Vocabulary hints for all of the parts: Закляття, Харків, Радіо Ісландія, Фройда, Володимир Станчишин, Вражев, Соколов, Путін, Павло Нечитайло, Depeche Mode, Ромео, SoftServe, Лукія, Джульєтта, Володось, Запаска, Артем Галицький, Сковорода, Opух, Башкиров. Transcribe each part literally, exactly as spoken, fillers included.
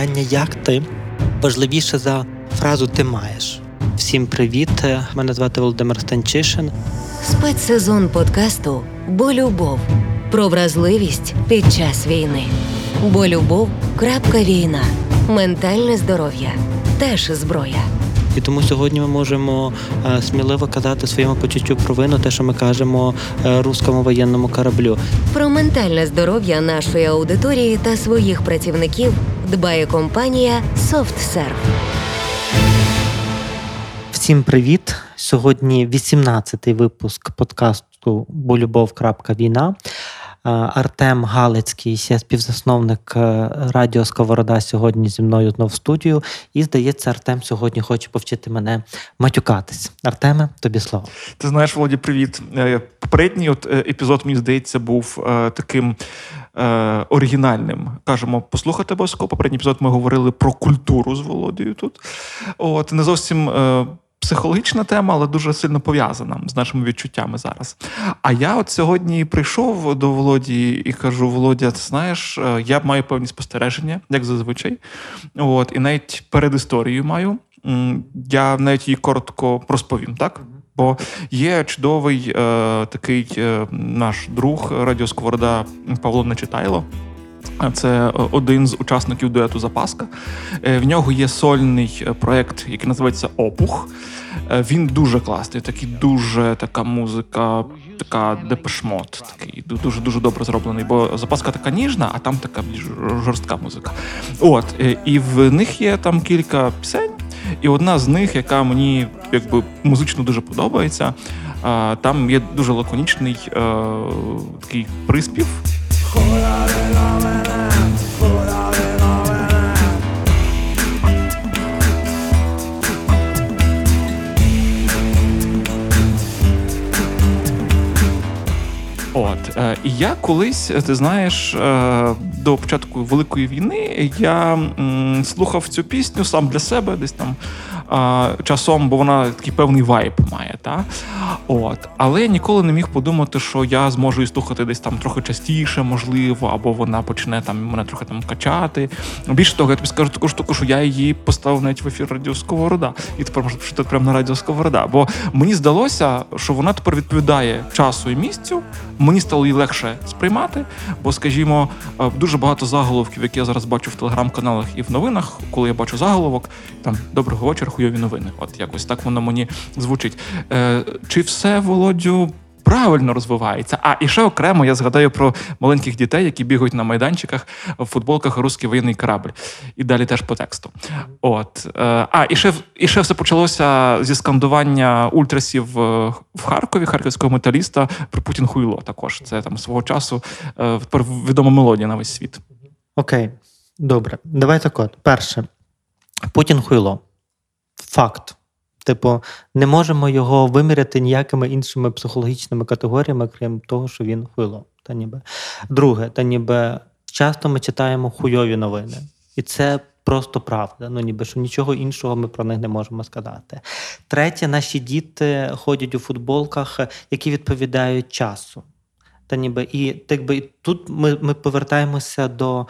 питання «Як ти?» важливіше за фразу «Ти маєш». Всім привіт! Мене звати Володимир Станчишин. Спецсезон подкасту «Бо любов» про вразливість під час війни. Бо любов – крапка війна, ментальне здоров'я – теж зброя. І тому сьогодні ми можемо сміливо казати своєму почуттю провину те, що ми кажемо руському воєнному кораблю. Про ментальне здоров'я нашої аудиторії та своїх працівників дбає компанія SoftServe. Всім привіт! Сьогодні вісімнадцятий випуск подкасту «Бо любов. Війна». Артем Галицький, співзасновник радіо «Сковорода», сьогодні зі мною знов в студію. І, здається, Артем сьогодні хоче повчити мене матюкатись. Артеме, тобі слово. Ти знаєш, Володі, привіт. Попередній от епізод, мені здається, був таким оригінальним. Кажемо, послухайте обов'язково. Попередній епізод ми говорили про культуру з Володією тут. От, не зовсім... психологічна тема, але дуже сильно пов'язана з нашими відчуттями зараз. А я от сьогодні прийшов до Володі і кажу: Володя, ти знаєш, я маю певні спостереження, як зазвичай. От, і навіть перед історією маю. Я навіть її коротко розповім, так? Бо є чудовий е, такий е, наш друг радіо «Сковорода» Павло Нечитайло. Це один з учасників дуету «Запаска». В нього є сольний проєкт, який називається «Опух». Він дуже класний, такий дуже така музика, така Depeche Mode, такий дуже-дуже добре зроблений, бо «Запаска» така ніжна, а там така більш жорстка музика. От, і в них є там кілька пісень, і одна з них, яка мені якби музично дуже подобається, там є дуже лаконічний такий приспів. От, і я колись, ти знаєш, до початку Великої війни я слухав цю пісню сам для себе десь там часом, бо вона такий певний вайб має, та? От. Але я ніколи не міг подумати, що я зможу її слухати десь там трохи частіше, можливо, або вона почне там мене трохи там качати. Більше того, я тобі скажу таку штуку, що я її поставив навіть в ефір радіо «Сковорода». І тепер можна почути прямо на радіо «Сковорода». Бо мені здалося, що вона тепер відповідає часу і місцю. Мені стало її легше сприймати, бо, скажімо, дуже багато заголовків, які я зараз бачу в телеграм-каналах і в новинах, коли я бачу заголовок, там «Доброго вечора, хуйові новини». От якось так воно мені звучить. Е, чи все, Володю, правильно розвивається? А, і ще окремо я згадаю про маленьких дітей, які бігають на майданчиках в футболках «Русський воєнний корабль». І далі теж по тексту. От. Е, а, і ще, і ще все почалося зі скандування ультрасів в, в Харкові, харківського металіста, про «Путін хуйло» також. Це там свого часу е, відома мелодія на весь світ. Окей, добре. Давай так от. Перше. «Путін хуйло». Факт. Типу, не можемо його виміряти ніякими іншими психологічними категоріями, крім того, що він хуйло. Та ніби. Друге, та ніби часто ми читаємо хуйові новини. І це просто правда. Ну, ніби, що нічого іншого ми про них не можемо сказати. Третє, наші діти ходять у футболках, які відповідають часу. Та ніби і так би і тут ми, ми повертаємося до,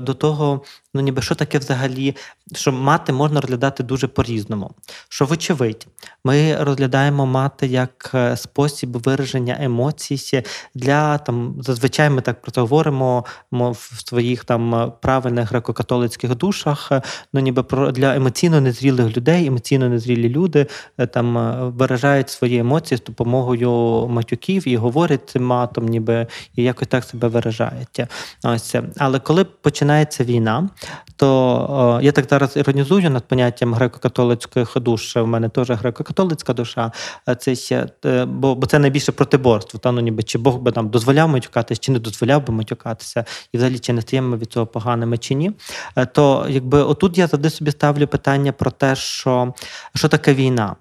до того, ну ніби що таке взагалі, що мати можна розглядати дуже по-різному. Що вочевидь, ми розглядаємо мати як спосіб вираження емоцій для там, зазвичай ми так про це говоримо в своїх там правильних греко-католицьких душах, ну ніби про для емоційно незрілих людей, емоційно незрілі люди там виражають свої емоції з допомогою матюків і говорять цим матом, ніби і якось так себе виражають. Ось. Але коли починається війна, то я так зараз іронізую над поняттям греко-католицьких душ. У мене теж греко-католицька душа. Це ще, бо, бо це найбільше протиборство. Та, ну, ніби, чи Бог би нам дозволяв матюкатися, чи не дозволяв би матюкатися, і взагалі чи не стаємо ми від цього поганими, чи ні. То якби отут я завжди собі ставлю питання про те, що, що таке війна.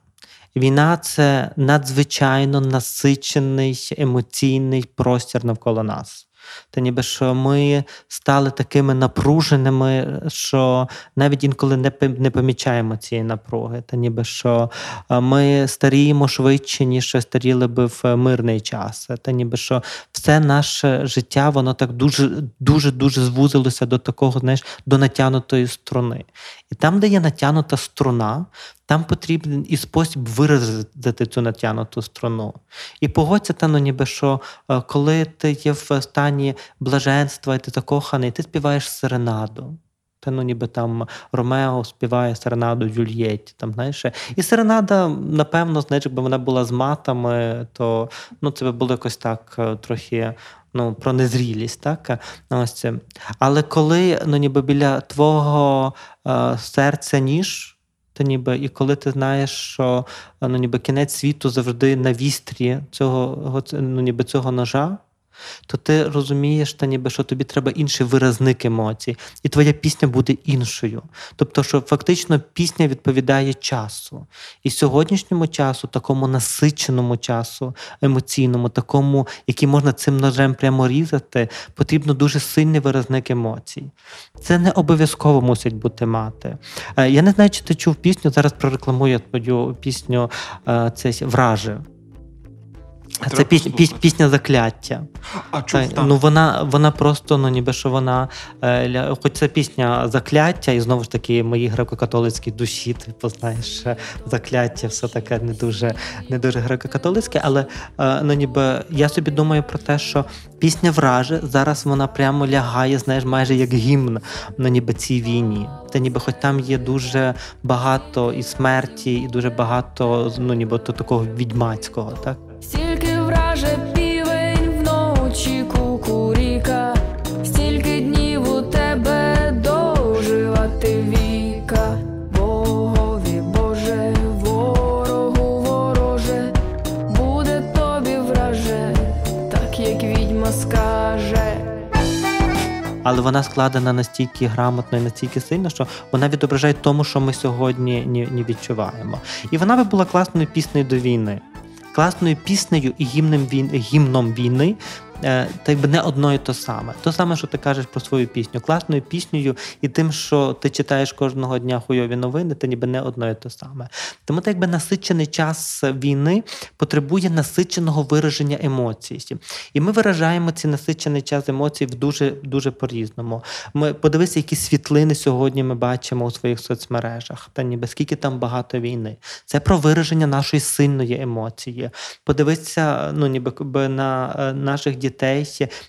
Війна – це надзвичайно насичений емоційний простір навколо нас. Та ніби що ми стали такими напруженими, що навіть інколи не, не помічаємо цієї напруги. Та ніби що ми старіємо швидше, ніж старіли би в мирний час. Та ніби що все наше життя, воно так дуже-дуже звузилося до такого, знаєш, до натягнутої струни. І там, де є натягнута струна, там потрібен і спосіб виразити цю натягнуту струну. І погодься, та, ну, ніби що, коли ти є в стані блаженства, і ти закоханий, ти співаєш серенаду. Та, ну, ніби там Ромео співає серенаду Джульєтті, там, знаєш. І серенада, напевно, знаєш, якби вона була з матами, то, ну, це би було якось так трохи... Ну, про незрілість, так? Ось. Але коли, ну, ніби біля твого е, серця ніж, то ніби, і коли ти знаєш, що, ну, ніби кінець світу завжди на вістрі цього, ну, ніби цього ножа, то ти розумієш, та ніби, що тобі треба інший виразник емоцій. І твоя пісня буде іншою. Тобто, що фактично пісня відповідає часу. І сьогоднішньому часу, такому насиченому часу, емоційному, такому, який можна цим ножем прямо різати, потрібно дуже сильний виразник емоцій. Це не обов'язково мусять бути мати. Я не знаю, чи ти чув пісню, зараз прорекламую твою пісню це «Вражев». Це пісня, пісня «Закляття». А чув, так. Ну, вона, вона просто, ну, ніби що вона, е, хоч це пісня «Закляття», і знову ж таки, моїй греко-католицькій душі, ти познаєш, «Закляття» все таке не дуже, не дуже греко-католицьке, але, е, ну, ніби, я собі думаю про те, що пісня «Враже», зараз вона прямо лягає, знаєш, майже як гімн, ну, ніби цій війні. Та ніби, хоч там є дуже багато і смерті, і дуже багато, ну, ніби, то такого відьмацького, так? Стільки враже півень, вночі кукуріка, стільки днів у тебе доживати віка. Богові, Боже, ворогу вороже, буде тобі враже, так як відьма скаже. Але вона складена настільки грамотно і настільки сильно, що вона відображає тому, що ми сьогодні не відчуваємо. І вона би була класною піснею до війни. Класною піснею і гімном війни, гімном війни, та якби не одно і то саме. То саме, що ти кажеш про свою пісню. Класною піснею і тим, що ти читаєш кожного дня хуйові новини, та ніби не одно і то саме. Тому так якби насичений час війни потребує насиченого вираження емоцій. І ми виражаємо цей насичений час емоцій в дуже, дуже по-різному. Ми подивися, які світлини сьогодні ми бачимо у своїх соцмережах. Та ніби скільки там багато війни. Це про вираження нашої сильної емоції. Подивися, ну ніби на наших дітей, дітей,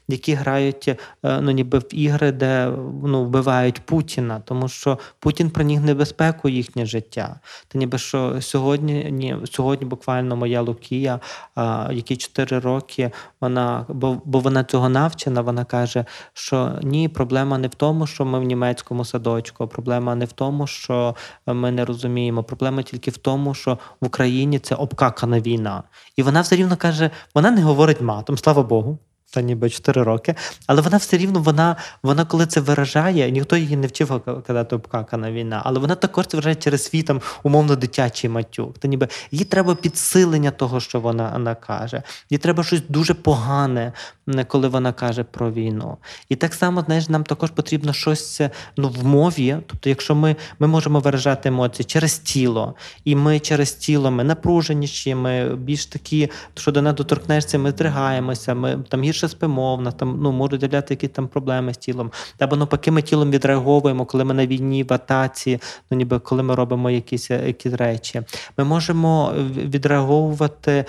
які грають, ну, ніби в ігри, де, ну, вбивають Путіна, тому що Путін приніг небезпеку їхнє життя. Та ніби що сьогодні, ні, сьогодні буквально моя Лукія, якій чотири роки, вона, бо, бо вона цього навчена, вона каже, що ні, проблема не в тому, що ми в німецькому садочку, проблема не в тому, що ми не розуміємо, проблема тільки в тому, що в Україні це обкакана війна. І вона все рівно каже, вона не говорить матом, слава Богу, та ніби чотири роки, але вона все рівно, вона, вона коли це виражає, ніхто її не вчив казати обкакана війна, але вона також це виражає через свій там умовно дитячий матюк. Та ніби їй треба підсилення того, що вона, вона каже. Їй треба щось дуже погане, коли вона каже про війну. І так само, знаєш, нам також потрібно щось, ну, в мові, тобто якщо ми, ми можемо виражати емоції через тіло, і ми через тіло, ми напруженіші, ми більш такі, що до нас доторкнешся, ми здригаємося, ми там гірше ще спимо, в нас там, ну, можуть з'являти якісь там проблеми з тілом. Або навпаки, ми тілом відреагуємо, коли ми на війні, в атаці, ну, ніби коли ми робимо якісь, якісь речі. Ми можемо відреагувати,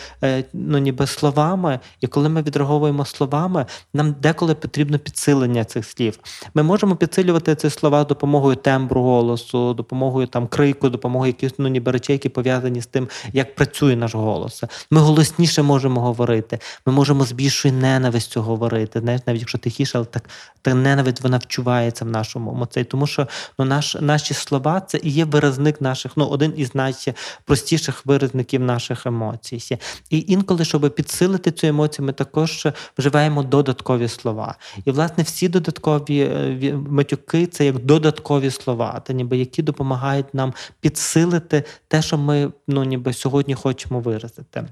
ну, ніби словами, і коли ми відреагуємо словами, нам деколи потрібно підсилення цих слів. Ми можемо підсилювати ці слова з допомогою тембру голосу, допомогою там крику, допомогою якихось, ну, ніби речей, які пов'язані з тим, як працює наш голос. Ми голосніше можемо говорити, ми можемо з більшою ненавистю цього говорити, знаєш, навіть якщо тихіше, але так, так ненавидь вона вчувається в нашому моці, тому що, ну, наш, наші слова, це і є виразник наших, ну, один із найпростіших виразників наших емоцій. І інколи, щоб підсилити цю емоцію, ми також вживаємо додаткові слова. І, власне, всі додаткові матюки – це як додаткові слова, та ніби які допомагають нам підсилити те, що ми, ну, ніби сьогодні хочемо виразити.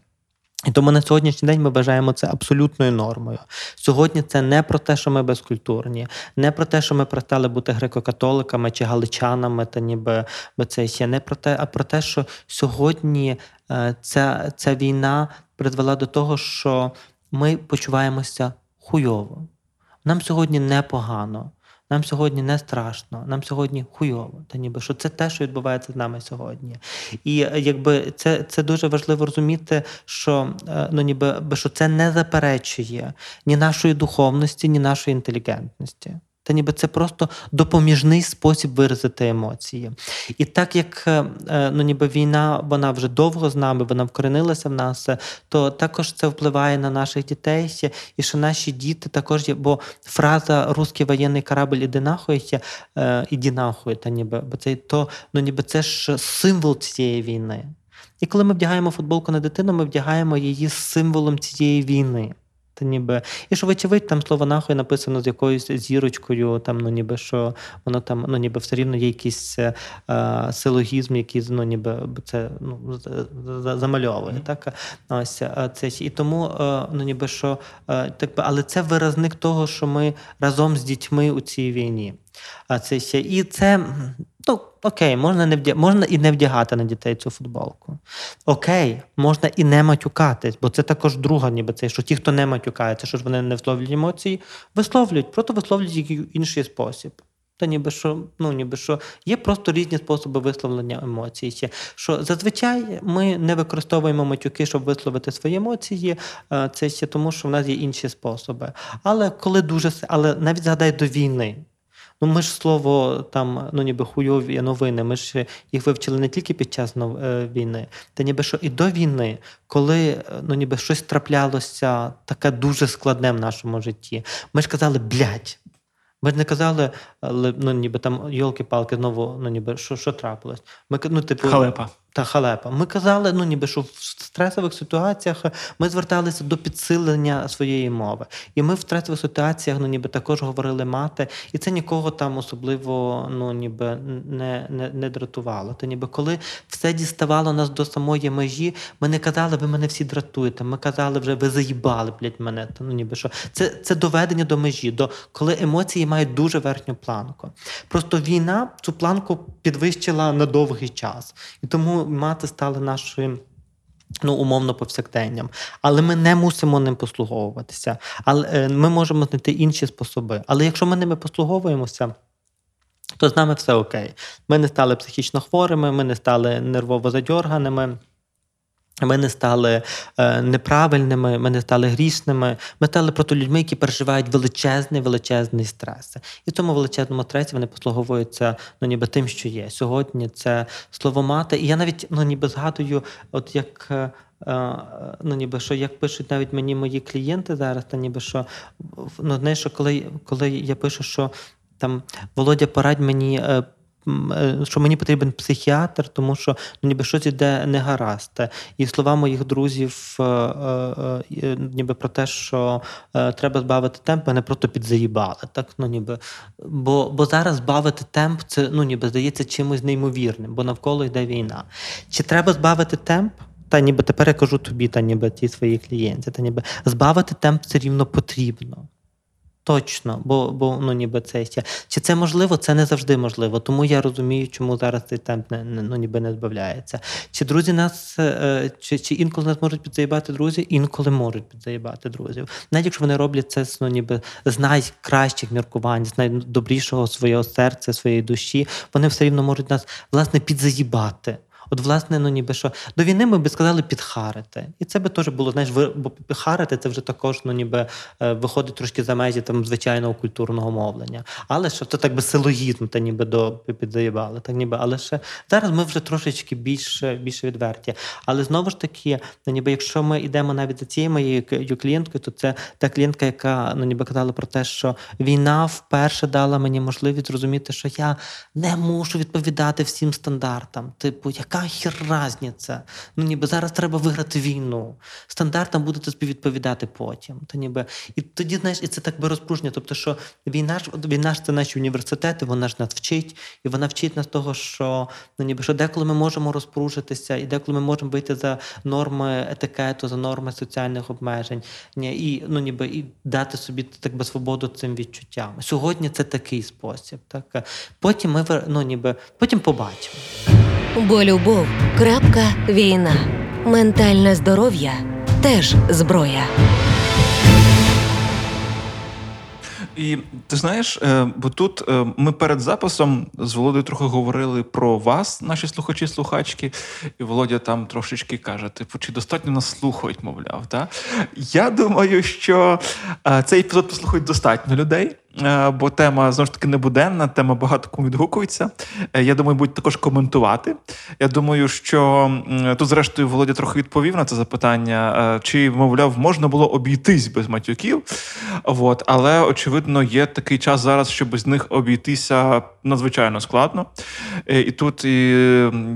І тому на сьогоднішній день ми вважаємо це абсолютною нормою. Сьогодні це не про те, що ми безкультурні, не про те, що ми перестали бути греко-католиками чи галичанами, та ніби це ще не про те, а про те, що сьогодні ця, ця війна призвела до того, що ми почуваємося хуйово. Нам сьогодні непогано. Нам сьогодні не страшно, нам сьогодні хуйово, та ніби що це те, що відбувається з нами сьогодні. І якби це, це дуже важливо розуміти, що ну ніби що це не заперечує ні нашої духовності, ні нашої інтелігентності. Та ніби це просто допоміжний спосіб виразити емоції. І так як ну, ніби війна, вона вже довго з нами, вона вкоренилася в нас, то також це впливає на наших дітей, і що наші діти також є, бо фраза «русський воєнний корабль іди нахуй», «іди нахуй», та ніби, бо це, то, ну, ніби це ж символ цієї війни. І коли ми вдягаємо футболку на дитину, ми вдягаємо її з символом цієї війни. Та ніби і що вочевидь, там слово нахуй написано з якоюсь зірочкою, там ну ніби що воно там ну ніби все рівно є якийсь е, силогізм, який ну ніби це ну замальовує. Mm-hmm. Так ось це і тому ну ніби що так, але це виразник того, що ми разом з дітьми у цій війні. А це ще і це. Ну, окей, можна, не вдя... можна і не вдягати на дітей цю футболку. Окей, можна і не матюкатись, бо це також друга ніби це, що ті, хто не матюкається, що ж вони не висловлюють емоції, висловлюють, просто висловлюють якийсь інший спосіб. Та ніби що, ну, ніби що є просто різні способи висловлення емоцій. Що зазвичай ми не використовуємо матюки, щоб висловити свої емоції, це ще тому, що в нас є інші способи. Але коли дуже, але навіть згадай до війни. Ну, ми ж слово там, ну ніби хуйові новини, ми ж їх вивчили не тільки під час війни, та ніби що і до війни, коли ну ніби щось траплялося таке дуже складне в нашому житті. Ми ж казали блять. Ми ж не казали, ну ніби там йолки-палки, знову ну ніби що, що трапилось. Ми ну типу халепа. Та халепа. Ми казали, ну ніби що в стресових ситуаціях ми зверталися до підсилення своєї мови. І ми в стресових ситуаціях, ну ніби також говорили мати, і це нікого там особливо, ну ніби не, не, не дратувало. Та ніби коли все діставало нас до самої межі, ми не казали, ви мене всі дратуєте. Ми казали вже, ви заїбали, блять, мене. Ну ніби що. Це, це доведення до межі, до коли емоції мають дуже верхню планку. Просто війна цю планку підвищила на довгий час. І тому мати стали нашим, ну, умовно, повсякденням. Але ми не мусимо ним послуговуватися. Але ми можемо знайти інші способи. Але якщо ми ними послуговуємося, то з нами все окей. Ми не стали психічно хворими, ми не стали нервово задьорганими, ми не стали е, неправильними, ми не стали грішними, ми стали просто людьми, які переживають величезний, величезний стрес. І в тому величезному стресі вони послуговуються, ну, ніби тим, що є. Сьогодні це слово мати. І я навіть, ну, ніби згадую, от як... ну ніби що, як пишуть навіть мені мої клієнти зараз, та ніби що, ну, знаєш, що коли, коли я пишу, що там, Володя, порадь мені... що мені потрібен психіатр, тому що ну, ніби щось іде негаразд. І слова моїх друзів е, е, е, ніби про те, що е, треба збавити темп, мене просто підзаїбали. Так? Ну, ніби. Бо, бо зараз збавити темп, це ну, ніби, здається чимось неймовірним, бо навколо йде війна. Чи треба збавити темп? Та ніби тепер я кажу тобі, та ніби ті свої клієнти, та ніби збавити темп все рівно потрібно. Точно, бо, бо ну, ніби це ще. Чи це можливо? Це не завжди можливо. Тому я розумію, чому зараз цей темп не, ну, ніби не збавляється. Чи друзі нас, чи, чи інколи нас можуть підзаїбати друзі? Інколи можуть підзаїбати друзів. Навіть якщо вони роблять це ну, ніби, з найкращих міркувань, з найдобрішого свого серця, своєї душі, вони все рівно можуть нас, власне, підзаїбати. От, власне, ну ніби що, до війни ми б сказали підхарити. І це би теж було, знаєш, ви, бо підхарити це вже також, ну ніби, виходить трошки за межі там звичайного культурного мовлення. Але що це так би силогізм, та ніби до підзаїбали. Так ніби, але ще зараз ми вже трошечки більше, більше відверті. Але знову ж таки, ну ніби, якщо ми йдемо навіть за цією моєю клієнткою, то це та клієнтка, яка ну ніби казала про те, що війна вперше дала мені можливість зрозуміти, що я не мушу відповідати всім стандартам. Типу, яка та хір разниця. Ну ніби зараз треба виграти війну. Стандартам будете співвідповідати потім. То ніби і тоді, знаєш, і це так би розпруження. Тобто, що війна ж війна ж це наші університети, вона ж нас вчить, і вона вчить нас того, що ну ніби що деколи ми можемо розпружитися, і деколи ми можемо вийти за норми етикету, за норми соціальних обмежень. Ні, і ну ніби і дати собі так би свободу цим відчуттям. Сьогодні це такий спосіб. Так потім ми ну ніби потім побачимо. Бо любов – крапка війна. Ментальне здоров'я – теж зброя. І ти знаєш, бо тут ми перед записом з Володою трохи говорили про вас, наші слухачі-слухачки, і Володя там трошечки каже, типу, чи достатньо нас слухають, мовляв. Та? Я думаю, що цей епізод послухають достатньо людей, бо тема, знову ж таки, небуденна, тема багато кому відгукується. Я думаю, будуть також коментувати. Я думаю, що тут, зрештою, Володя трохи відповів на це запитання, чи, мовляв, можна було обійтись без матюків. От. Але, очевидно, є такий час зараз, що без них обійтися надзвичайно складно. І тут, і,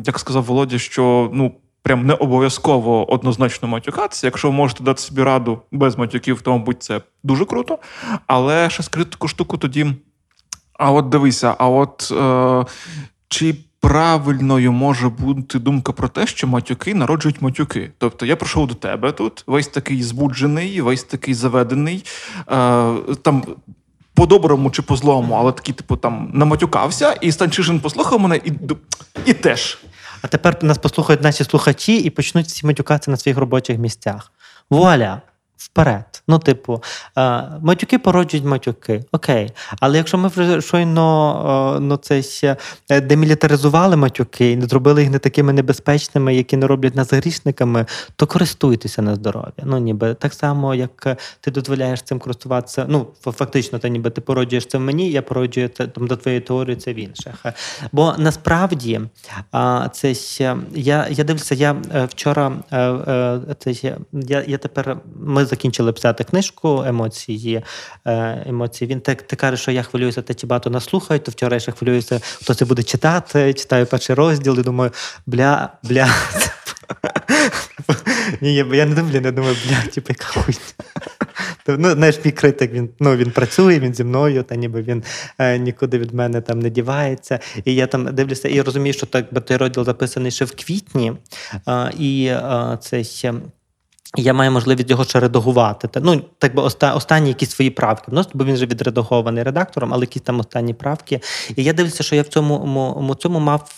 як сказав Володя, що, ну, прям не обов'язково однозначно матюкатися. Якщо ви можете дати собі раду без матюків, то, мабуть, це дуже круто. Але ще скрити таку штуку тоді. А от дивися, а от е, чи правильною може бути думка про те, що матюки народжують матюки. Тобто я прийшов до тебе тут, весь такий збуджений, весь такий заведений, е, там... по-доброму чи по-злому, але такий, типу, там, наматюкався, і Станчишин послухав мене, і, і теж. А тепер нас послухають наші слухачі і почнуть всі матюкатися на своїх робочих місцях. Вуаля! Вперед. Ну, типу, матюки породжують матюки. Окей. Але якщо ми вже щойно ну, це ще демілітаризували матюки і не зробили їх не такими небезпечними, які не роблять нас грішниками, то користуйтеся на здоров'я. Ну, ніби так само, як ти дозволяєш цим користуватися. Ну, фактично, ти ніби ти породжуєш це в мені, я породжую це там до твоєї теорії, це в інших. Бо насправді це ще я, я дивлюся, я вчора це ще, я, я тепер ми закінчили писати книжку «Емоції». Емоції. Він так, ти каже, що я хвилююся, те, чи багато нас слухають, то вчора я ще хвилююся, хто це буде читати, читаю перший розділ і думаю, бля, бля. Ні, я не думаю, я думаю, бля, типу, яка хуйня. Ну, знаєш, мій критик, він, ну, він працює, він зі мною, та ніби він е, нікуди від мене там не дівається. І я там дивлюся і розумію, що так, бо той розділ записаний ще в квітні, е, і е, це ще... Я маю можливість його ще редагувати. Ну, так би останні якісь свої правки. Бо він вже відредагований редактором, але якісь там останні правки. І я дивлюся, що я в цьому, цьому мав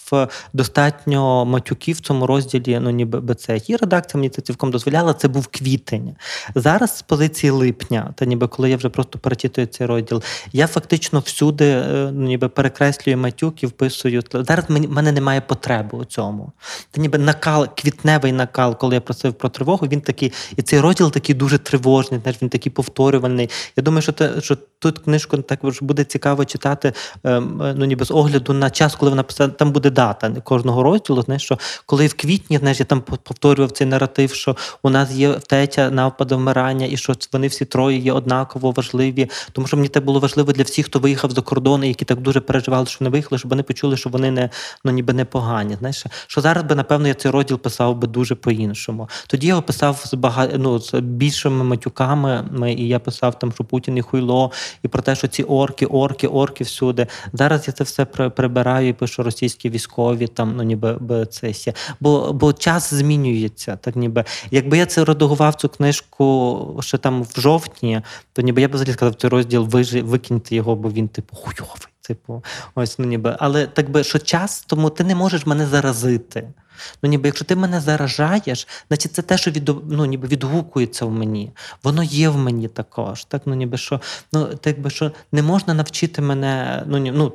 достатньо матюків в цьому розділі, ну, ніби це. І редакція мені це цілком дозволяла. Це був квітень. Зараз з позиції липня, та ніби коли я вже просто перечитую цей розділ, я фактично всюди, ну, ніби перекреслюю матюк і вписую. Зараз в мене немає потреби у цьому. Та ніби накал, квітневий накал, коли я просив про тривогу, він такий. І цей розділ такий дуже тривожний, знаєш, він такий повторювальний. Я думаю, що, те, що тут книжку так буде цікаво читати, ну ніби з огляду на час, коли вона писала, там буде дата кожного розділу, знаєш, що коли в квітні, знаєш, я там повторював цей наратив, що у нас є втеча, напади, вмирання, і що вони всі троє є однаково важливі, тому що мені це було важливо для всіх, хто виїхав за кордони, які так дуже переживали, що не виїхали, щоб вони почули, що вони не, ну, ніби не погані, знаєш, що зараз би, напевно, я цей розділ писав би дуже по-іншому. Тоді я його писав З, бага... ну, з більшими матюками. І я писав там, що Путін і хуйло, і про те, що ці орки, орки, орки всюди. Зараз я це все прибираю і пишу російські військові, там, ну, ніби це сі. Бо, бо час змінюється, так ніби. Якби я це редагував цю книжку ще там в жовтні, то ніби я б взагалі сказав, той розділ вижи, викиньте його, бо він типу хуйовий. Типу, ось, ну ніби, але так би, що час, тому ти не можеш мене заразити. Ну ніби, якщо ти мене заражаєш, значить це те, що від, ну, ніби відгукується в мені. Воно є в мені також. Так, ну ніби, що, ну, так би, що не можна навчити мене, ну, ні, ну,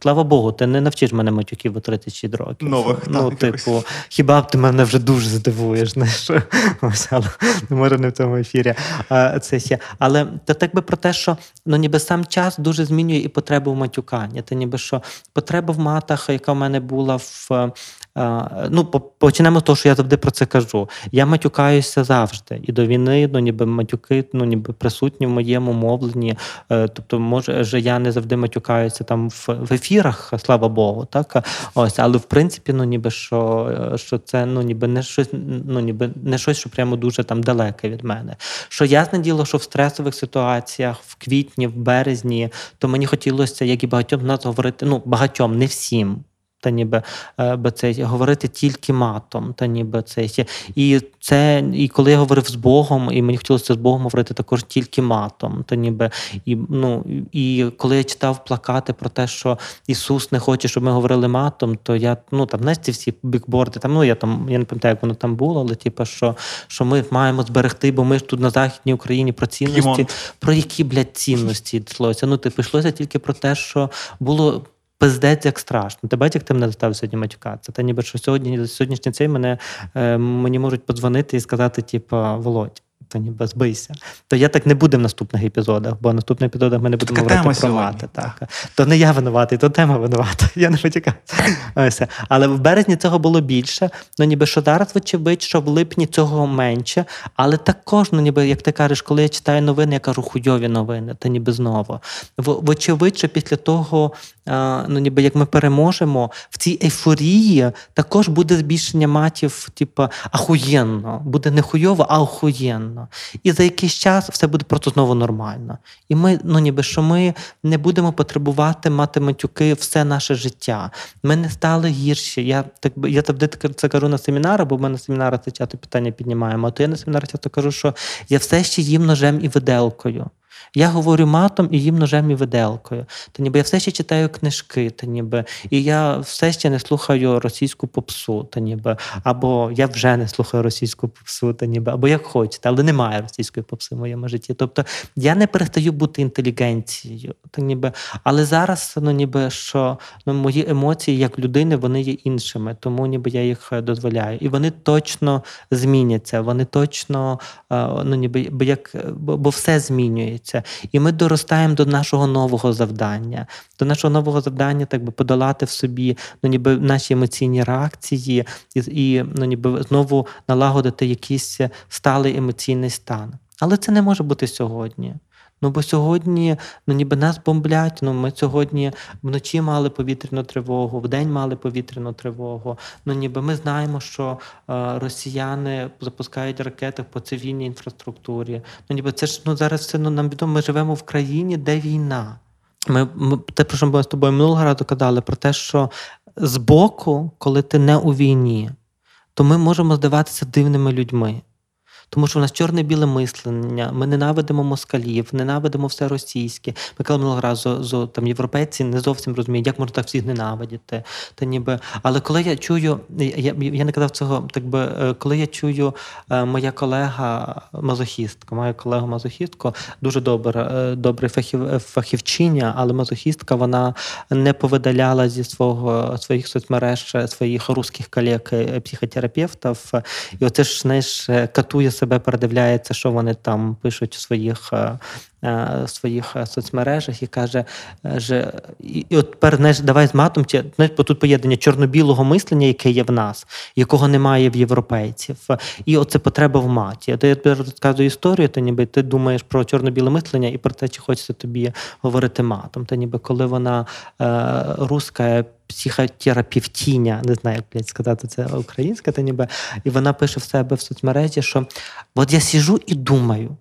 слава Богу, ти не навчиш мене матюків у тридцять шість років. Нових, ну, так, типу, якось. Хіба б ти мене вже дуже здивуєш, знаєш? Ось, але може не в цьому ефірі. А, це ще. Але та, так би про те, що ну, ніби сам час дуже змінює і потребу в матюканні. Та ніби що потреба в матах, яка в мене була в Ну, почнемо з того, що я завжди про це кажу. Я матюкаюся завжди. І до війни, ну, ніби матюки, ну, ніби присутні в моєму мовленні. Тобто, може, я не завжди матюкаюся там в ефірах, слава Богу, так? Ось, але в принципі, ну, ніби що, що це, ну, ніби не щось, ну, ніби не щось, що прямо дуже там далеке від мене. Що ясне діло, що в стресових ситуаціях, в квітні, в березні, то мені хотілося, як і багатьом нас говорити, ну, багатьом, не всім, та ніби бо це говорити тільки матом, та ніби це і це, і коли я говорив з Богом, і мені хотілося з Богом говорити також тільки матом, та ніби і ну і коли я читав плакати про те, що Ісус не хоче, щоб ми говорили матом, то я ну там знаєш, ці всі бікборди, там ну я там я не пам'ятаю, як воно там було, але типу, що, що ми маємо зберегти, бо ми ж тут на Західній Україні про цінності, Дімон. Про які блядь, цінності йшлося. Ну типу йшлося тільки про те, що було. Пиздець, як страшно. Ти бачиш, як ти мене заставив сьогодні матюкатися? Та ніби, що сьогодні, сьогоднішній цей мене, е, мені можуть подзвонити і сказати, типу, Володь, та ніби збийся. То я так не буду в наступних епізодах, бо в наступних епізодах ми не будемо говорити про мати. Так. То не я винуватий, то тема винувата. Я не матюкаю. Але в березні цього було більше. Ну ніби, що зараз вочевидь, що в липні цього менше. Але також, ну ніби, як ти кажеш, коли я читаю новини, я кажу, хуйові новини, та ніби знову. Вочевидь, що після того, ну ніби, як ми переможемо, в цій ейфорії також буде збільшення матів, типу, ахуєнно. Буде не хуйово, а ахуєнно. І за якийсь час все буде просто знову нормально. І ми, ну ніби, що ми не будемо потребувати мати матюки все наше життя. Ми не стали гірші. Я так я завжди це кажу на семінарах, бо ми на семінарах це часто питання піднімаємо. А то я на семінарах часто кажу, що я все ще їм ножем і виделкою. Я говорю матом і їм ножем і виделкою. Та ніби я все ще читаю книжки, та ніби і я все ще не слухаю російську попсу, та ніби або я вже не слухаю російську попсу, та ніби або як хочете, але немає російської попси в моєму житті. Тобто я не перестаю бути інтелігенцією, та ніби, але зараз ну ніби що ну, мої емоції як людини вони є іншими, тому ніби я їх дозволяю. І вони точно зміняться. Вони точно ну ніби як бо все змінюється. І ми доростаємо до нашого нового завдання. До нашого нового завдання так би подолати в собі ну, ніби наші емоційні реакції і, і ну, ніби знову налагодити якийсь сталий емоційний стан. Але це не може бути сьогодні. Ну, бо сьогодні, ну, ніби нас бомблять, ну, ми сьогодні вночі мали повітряну тривогу, вдень мали повітряну тривогу, ну, ніби ми знаємо, що е, росіяни запускають ракети по цивільній інфраструктурі. Ну, ніби це ж, ну, зараз все, ну, нам відомо, ми живемо в країні, де війна. Ми, ми те, про що ми з тобою минулого разу казали, про те, що з боку, коли ти не у війні, то ми можемо здаватися дивними людьми. Тому що в нас чорне-біле мислення, ми ненавидимо москалів, ненавидимо все російське. Ми коли минулого разу там європейці не зовсім розуміють, як можна так всіх ненавидіти. Та ніби, але коли я чую, я, я не казав цього, так би коли я чую, моя колега мазохістка, моя колега мазохістка, дуже добра, добра фахів, фахівчиня, але мазохістка, вона не повидаляла зі свого своїх соцмереж своїх русських колег психотерапевтів, і оце ж знаєш, катує себе передивляється, що вони там пишуть у своїх, в своїх соцмережах і каже, що і, і от тепер, знаєш, давай з матом, чи, знаєш, тут поєднання чорно-білого мислення, яке є в нас, якого немає в європейців. І оце потреба в маті. Ти я розказую історію, то ніби ти думаєш про чорно-біле мислення і про те, чи хочеться тобі говорити матом. Та ніби коли вона е, руська психотерапевтиня, не знаю, як блядь, сказати це українська, та ніби, і вона пише в себе в соцмережі, що от я сижу і думаю,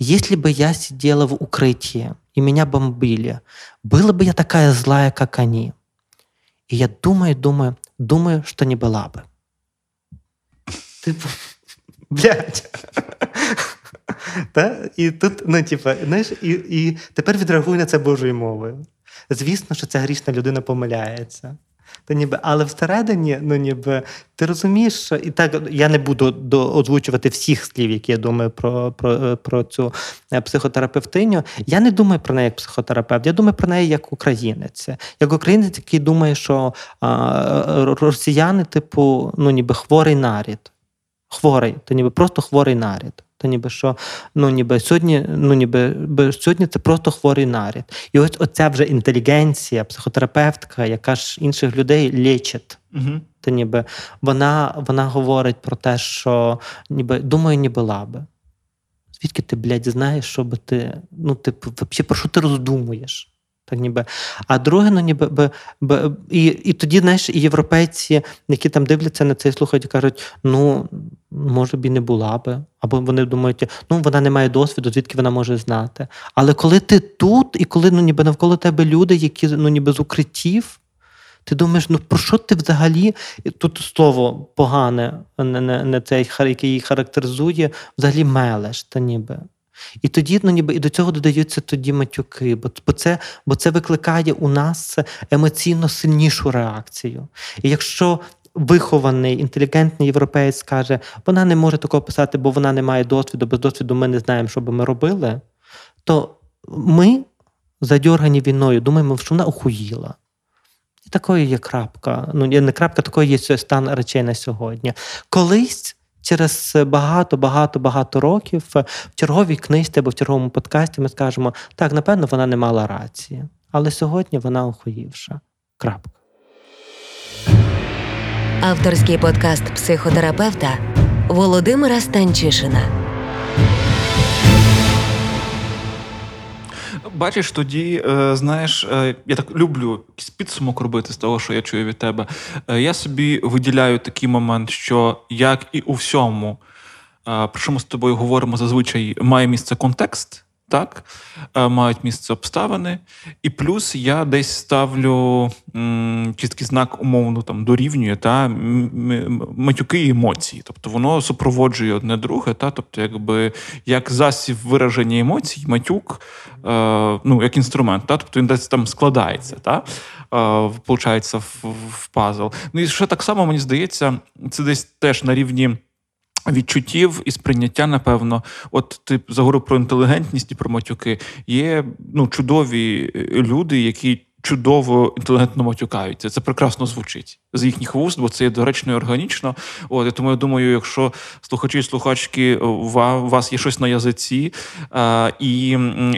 если бы я сидела в укрытии, и меня бомбили, была бы я такая злая, как они? И я думаю, думаю, думаю, что не была бы. Ты, блядь. Та? І тут, ну, типу, знаєш, і, і тепер відреагуй на це Божою мовою. Звісно, що ця грішна людина помиляється. Та ніби, але всередині, ну ніби ти розумієш, що і так я не буду до озвучувати всіх слів, які я думаю про, про, про цю психотерапевтиню. Я не думаю про неї як психотерапевт, я думаю про неї як українець. Як українець, який думає, що а, росіяни, типу, ну ніби хворий нарід. Хворий, то ніби просто хворий нарід. Та ніби що, ну ніби сьогодні, ну ніби сьогодні це просто хворий наряд. І ось оця вже інтелігенція, психотерапевтка, яка ж інших людей лічить. Угу. Та ніби вона, вона говорить про те, що ніби думаю, ніби лаби. Звідки ти, блядь, знаєш, що би ти, ну ти взагалі про що ти роздумуєш? Так ніби. А друге, ну ніби б, б, і, і тоді, знаєш, і європейці, які там дивляться на це і слухають, кажуть, ну, може б і не була би. Або вони думають, ну, вона не має досвіду, звідки вона може знати. Але коли ти тут, і коли, ну, ніби навколо тебе люди, які, ну, ніби з укриттів, ти думаєш, ну, про що ти взагалі, тут слово погане, не, не, не це, яке її характеризує, взагалі мелеш, та ніби. І тоді, ну, ніби, і до цього додаються тоді матюки, бо це, бо це викликає у нас емоційно сильнішу реакцію. І якщо вихований, інтелігентний європеєць скаже, вона не може такого писати, бо вона не має досвіду, без досвіду ми не знаємо, що би ми робили, то ми, задьоргані війною, думаємо, що вона охуїла. І такою є крапка. Ну, не крапка, такою є стан речей на сьогодні. Колись через багато-багато-багато років в черговій книжці або в черговому подкасті ми скажемо, так, напевно, вона не мала рації. Але сьогодні вона охуївша. Крапка. Авторський подкаст психотерапевта Володимира Станчишина. Бачиш, тоді, знаєш, я так люблю якийсь підсумок робити з того, що я чую від тебе. Я собі виділяю такий момент, що як і у всьому, про що ми з тобою говоримо зазвичай, має місце контекст, так, мають місце обставини, і плюс я десь ставлю чіткий знак умовно там дорівнює, та матюки і емоції. Тобто воно супроводжує одне друге, та, тобто якби як засіб вираження емоцій, матюк, е, ну, як інструмент, та, тобто він десь там складається, та, е, получається в, в пазл. Ну і ще так само, мені здається, це десь теж на рівні відчуттів і сприйняття, напевно. От ти заговорив про інтелігентність і про матюки. Є, ну, чудові люди, які чудово інтелігентно матюкаються. Це прекрасно звучить з їхніх вуст, бо це є доречно і органічно. От, і тому я думаю, якщо слухачі і слухачки, у вас є щось на язиці, а, і,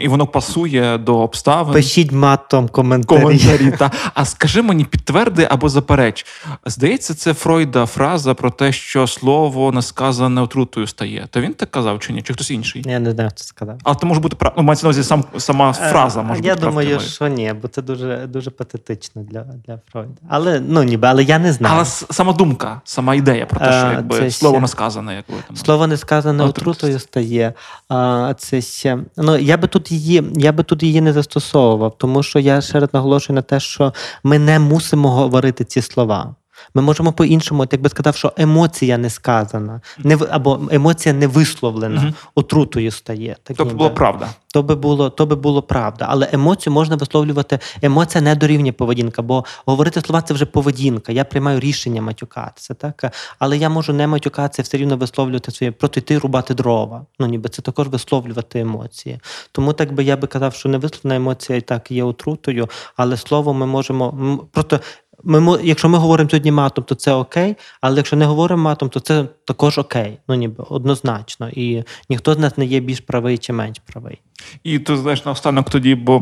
і воно пасує до обставин. Пишіть матом коментарі. коментарі та. А скажи мені, підтверди або запереч. Здається, це Фройда фраза про те, що слово несказане отрутою стає. То він так казав чи ні? Чи хтось інший? Я не знаю, хто це сказав. А то може бути прав... ну, мається на увазі сам, сама фраза. Може я бути думаю, правдивою. Що ні, бо це дуже, дуже патетично для, для Фройда. Але, ну, ніби, але я не знаю. Але сама думка, сама ідея про те, що якби, це слово ще... не сказане. Якби, там, слово не сказане отрутою стає. А, це ще... ну, я, би тут її, я би тут її не застосовував, тому що я ще раз наголошую на те, що ми не мусимо говорити ці слова. Ми можемо по-іншому, як би сказав, що емоція не сказана, не, або емоція не висловлена, mm-hmm. отрутою стає. Так, то б було правда. То би було, то би було правда. Але емоцію можна висловлювати, емоція не дорівнює поведінка, бо говорити слова – це вже поведінка. Я приймаю рішення матюкатися, так? Але я можу не матюкатися, все рівно висловлювати своє, проти йти рубати дрова. Ну, ніби це також висловлювати емоції. Тому так би я би казав, що невисловлена емоція і так є отрутою, але слово ми можемо... Просто Ми, якщо ми говоримо сьогодні матом, то це окей, але якщо не говоримо матом, то це також окей, ну ніби однозначно. І ніхто з нас не є більш правий чи менш правий. І ти знаєш, наостанок тоді, бо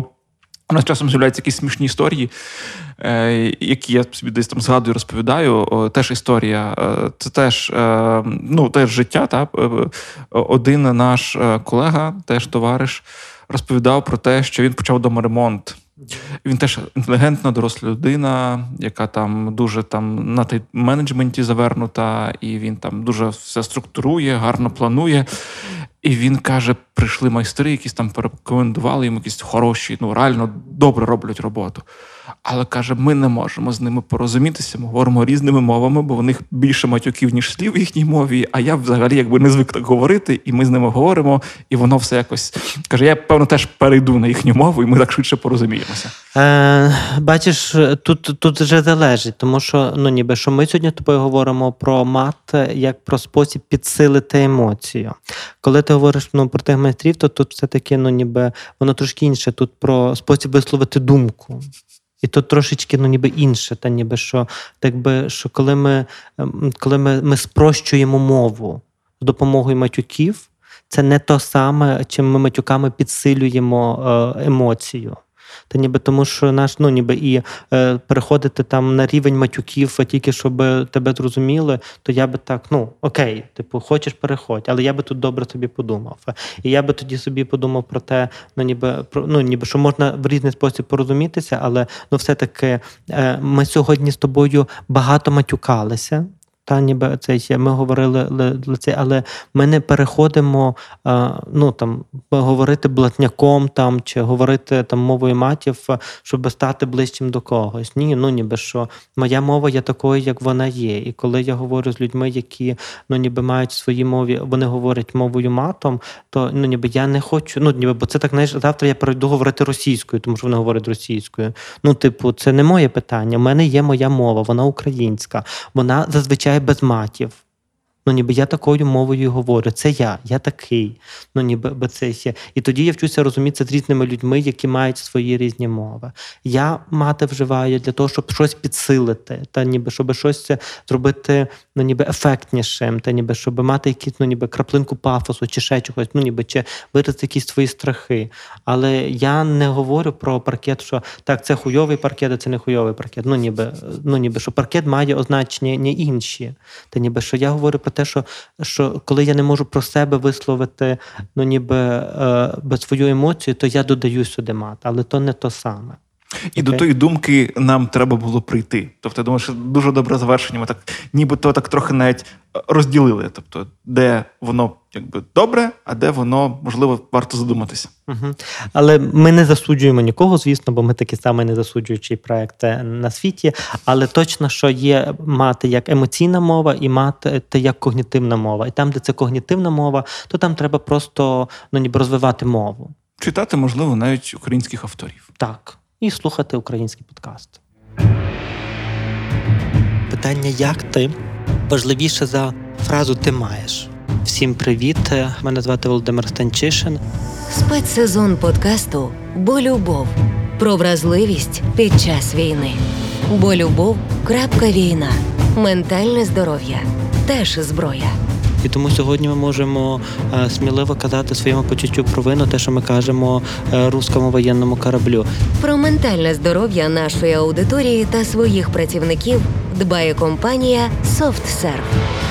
у нас часом з'являються якісь смішні історії, які я собі десь там згадую, розповідаю. Теж історія, це теж, ну, теж життя. Та? Один наш колега, теж товариш, розповідав про те, що він почав доморемонт. Він теж інтелігентна, доросла людина, яка там дуже там на тайм-менеджменті завернута, і він там дуже все структурує, гарно планує. І він каже, прийшли майстри, якісь там порекомендували йому якісь хороші, ну реально добре роблять роботу. Але, каже, ми не можемо з ними порозумітися, ми говоримо різними мовами, бо в них більше матюків, ніж слів в їхній мові, а я взагалі якби не звик так говорити, і ми з ними говоримо, і воно все якось... Каже, я, певно, теж перейду на їхню мову, і ми так швидше порозуміємося. Е, бачиш, тут, тут вже залежить, тому що, ну ніби, що ми сьогодні з тобою говоримо про мат, як про спосіб підсилити емоцію. Коли ти говориш, ну, про тих майстрів, то тут все-таки, ну ніби, воно трошки інше, тут про спосіб висловити думку. І то трошечки, ну, ніби інше, та ніби що, так би, що коли ми, коли ми, ми спрощуємо мову з допомогою матюків, це не то саме, чим ми матюками підсилюємо емоцію. Та ніби тому, що наш, ну ніби і е, переходити там на рівень матюків, тільки щоб тебе зрозуміли, то я би так, ну окей, типу, хочеш переходь, але я би тут добре собі подумав. І я би тоді собі подумав про те, ну ніби про ну ніби що можна в різний спосіб порозумітися, але ну все-таки е, ми сьогодні з тобою багато матюкалися. Та ніби це ми говорили це, але ми не переходимо ну там говорити блатняком там чи говорити там мовою матів, щоб стати ближчим до когось. Ні, ну ніби що моя мова є такою, як вона є. І коли я говорю з людьми, які ну ніби мають свої мови, вони говорять мовою матом, то ну ніби я не хочу. Ну ніби, бо це так, знаєш, завтра я перейду говорити російською, тому що вони говорять російською. Ну, типу, це не моє питання. У мене є моя мова, вона українська, вона зазвичай без матів. Ну, ніби я такою мовою говорю. Це я, я такий. Ну, ніби це є. І тоді я вчуся розумітися з різними людьми, які мають свої різні мови. Я мати вживаю для того, щоб щось підсилити, та ніби, щоб щось зробити, ну, ніби ефектнішим, та ніби, щоб мати якісь, ну, ніби краплинку пафосу, чи ще чогось, ну, ніби, чи виразити якісь свої страхи. Але я не говорю про паркет, що так, це хуйовий паркет, а це не хуйовий паркет. Ну, ніби, ну, ніби, що паркет має означення не інші. Та ніби, що я говорю про те, що, що коли я не можу про себе висловити, ну ніби е, без свою емоцію, то я додаю сюди мат, але то не то саме. І okay. до тої думки нам треба було прийти. Тобто, я думаю, що дуже добре завершення. Ми так, нібито так трохи навіть розділили. Тобто, де воно якби добре, а де воно, можливо, варто задуматися. Угу. Але ми не засуджуємо нікого, звісно, бо ми такі самі не засуджуючі проекти на світі. Але точно, що є мати як емоційна мова і мати як когнітивна мова. І там, де це когнітивна мова, то там треба просто ну, ніби розвивати мову. Читати, можливо, навіть українських авторів. Так. І слухати український подкаст. Питання «Як ти?» важливіше за фразу «Ти маєш». Всім привіт. Мене звати Володимир Станчишин. Спецсезон подкасту «Бо любов» про вразливість під час війни. Бо любов – крапка війна. Ментальне здоров'я – теж зброя. І тому сьогодні ми можемо е, сміливо казати своєму почуттю провину те, що ми кажемо е, руському воєнному кораблю. Про ментальне здоров'я нашої аудиторії та своїх працівників дбає компанія SoftServe.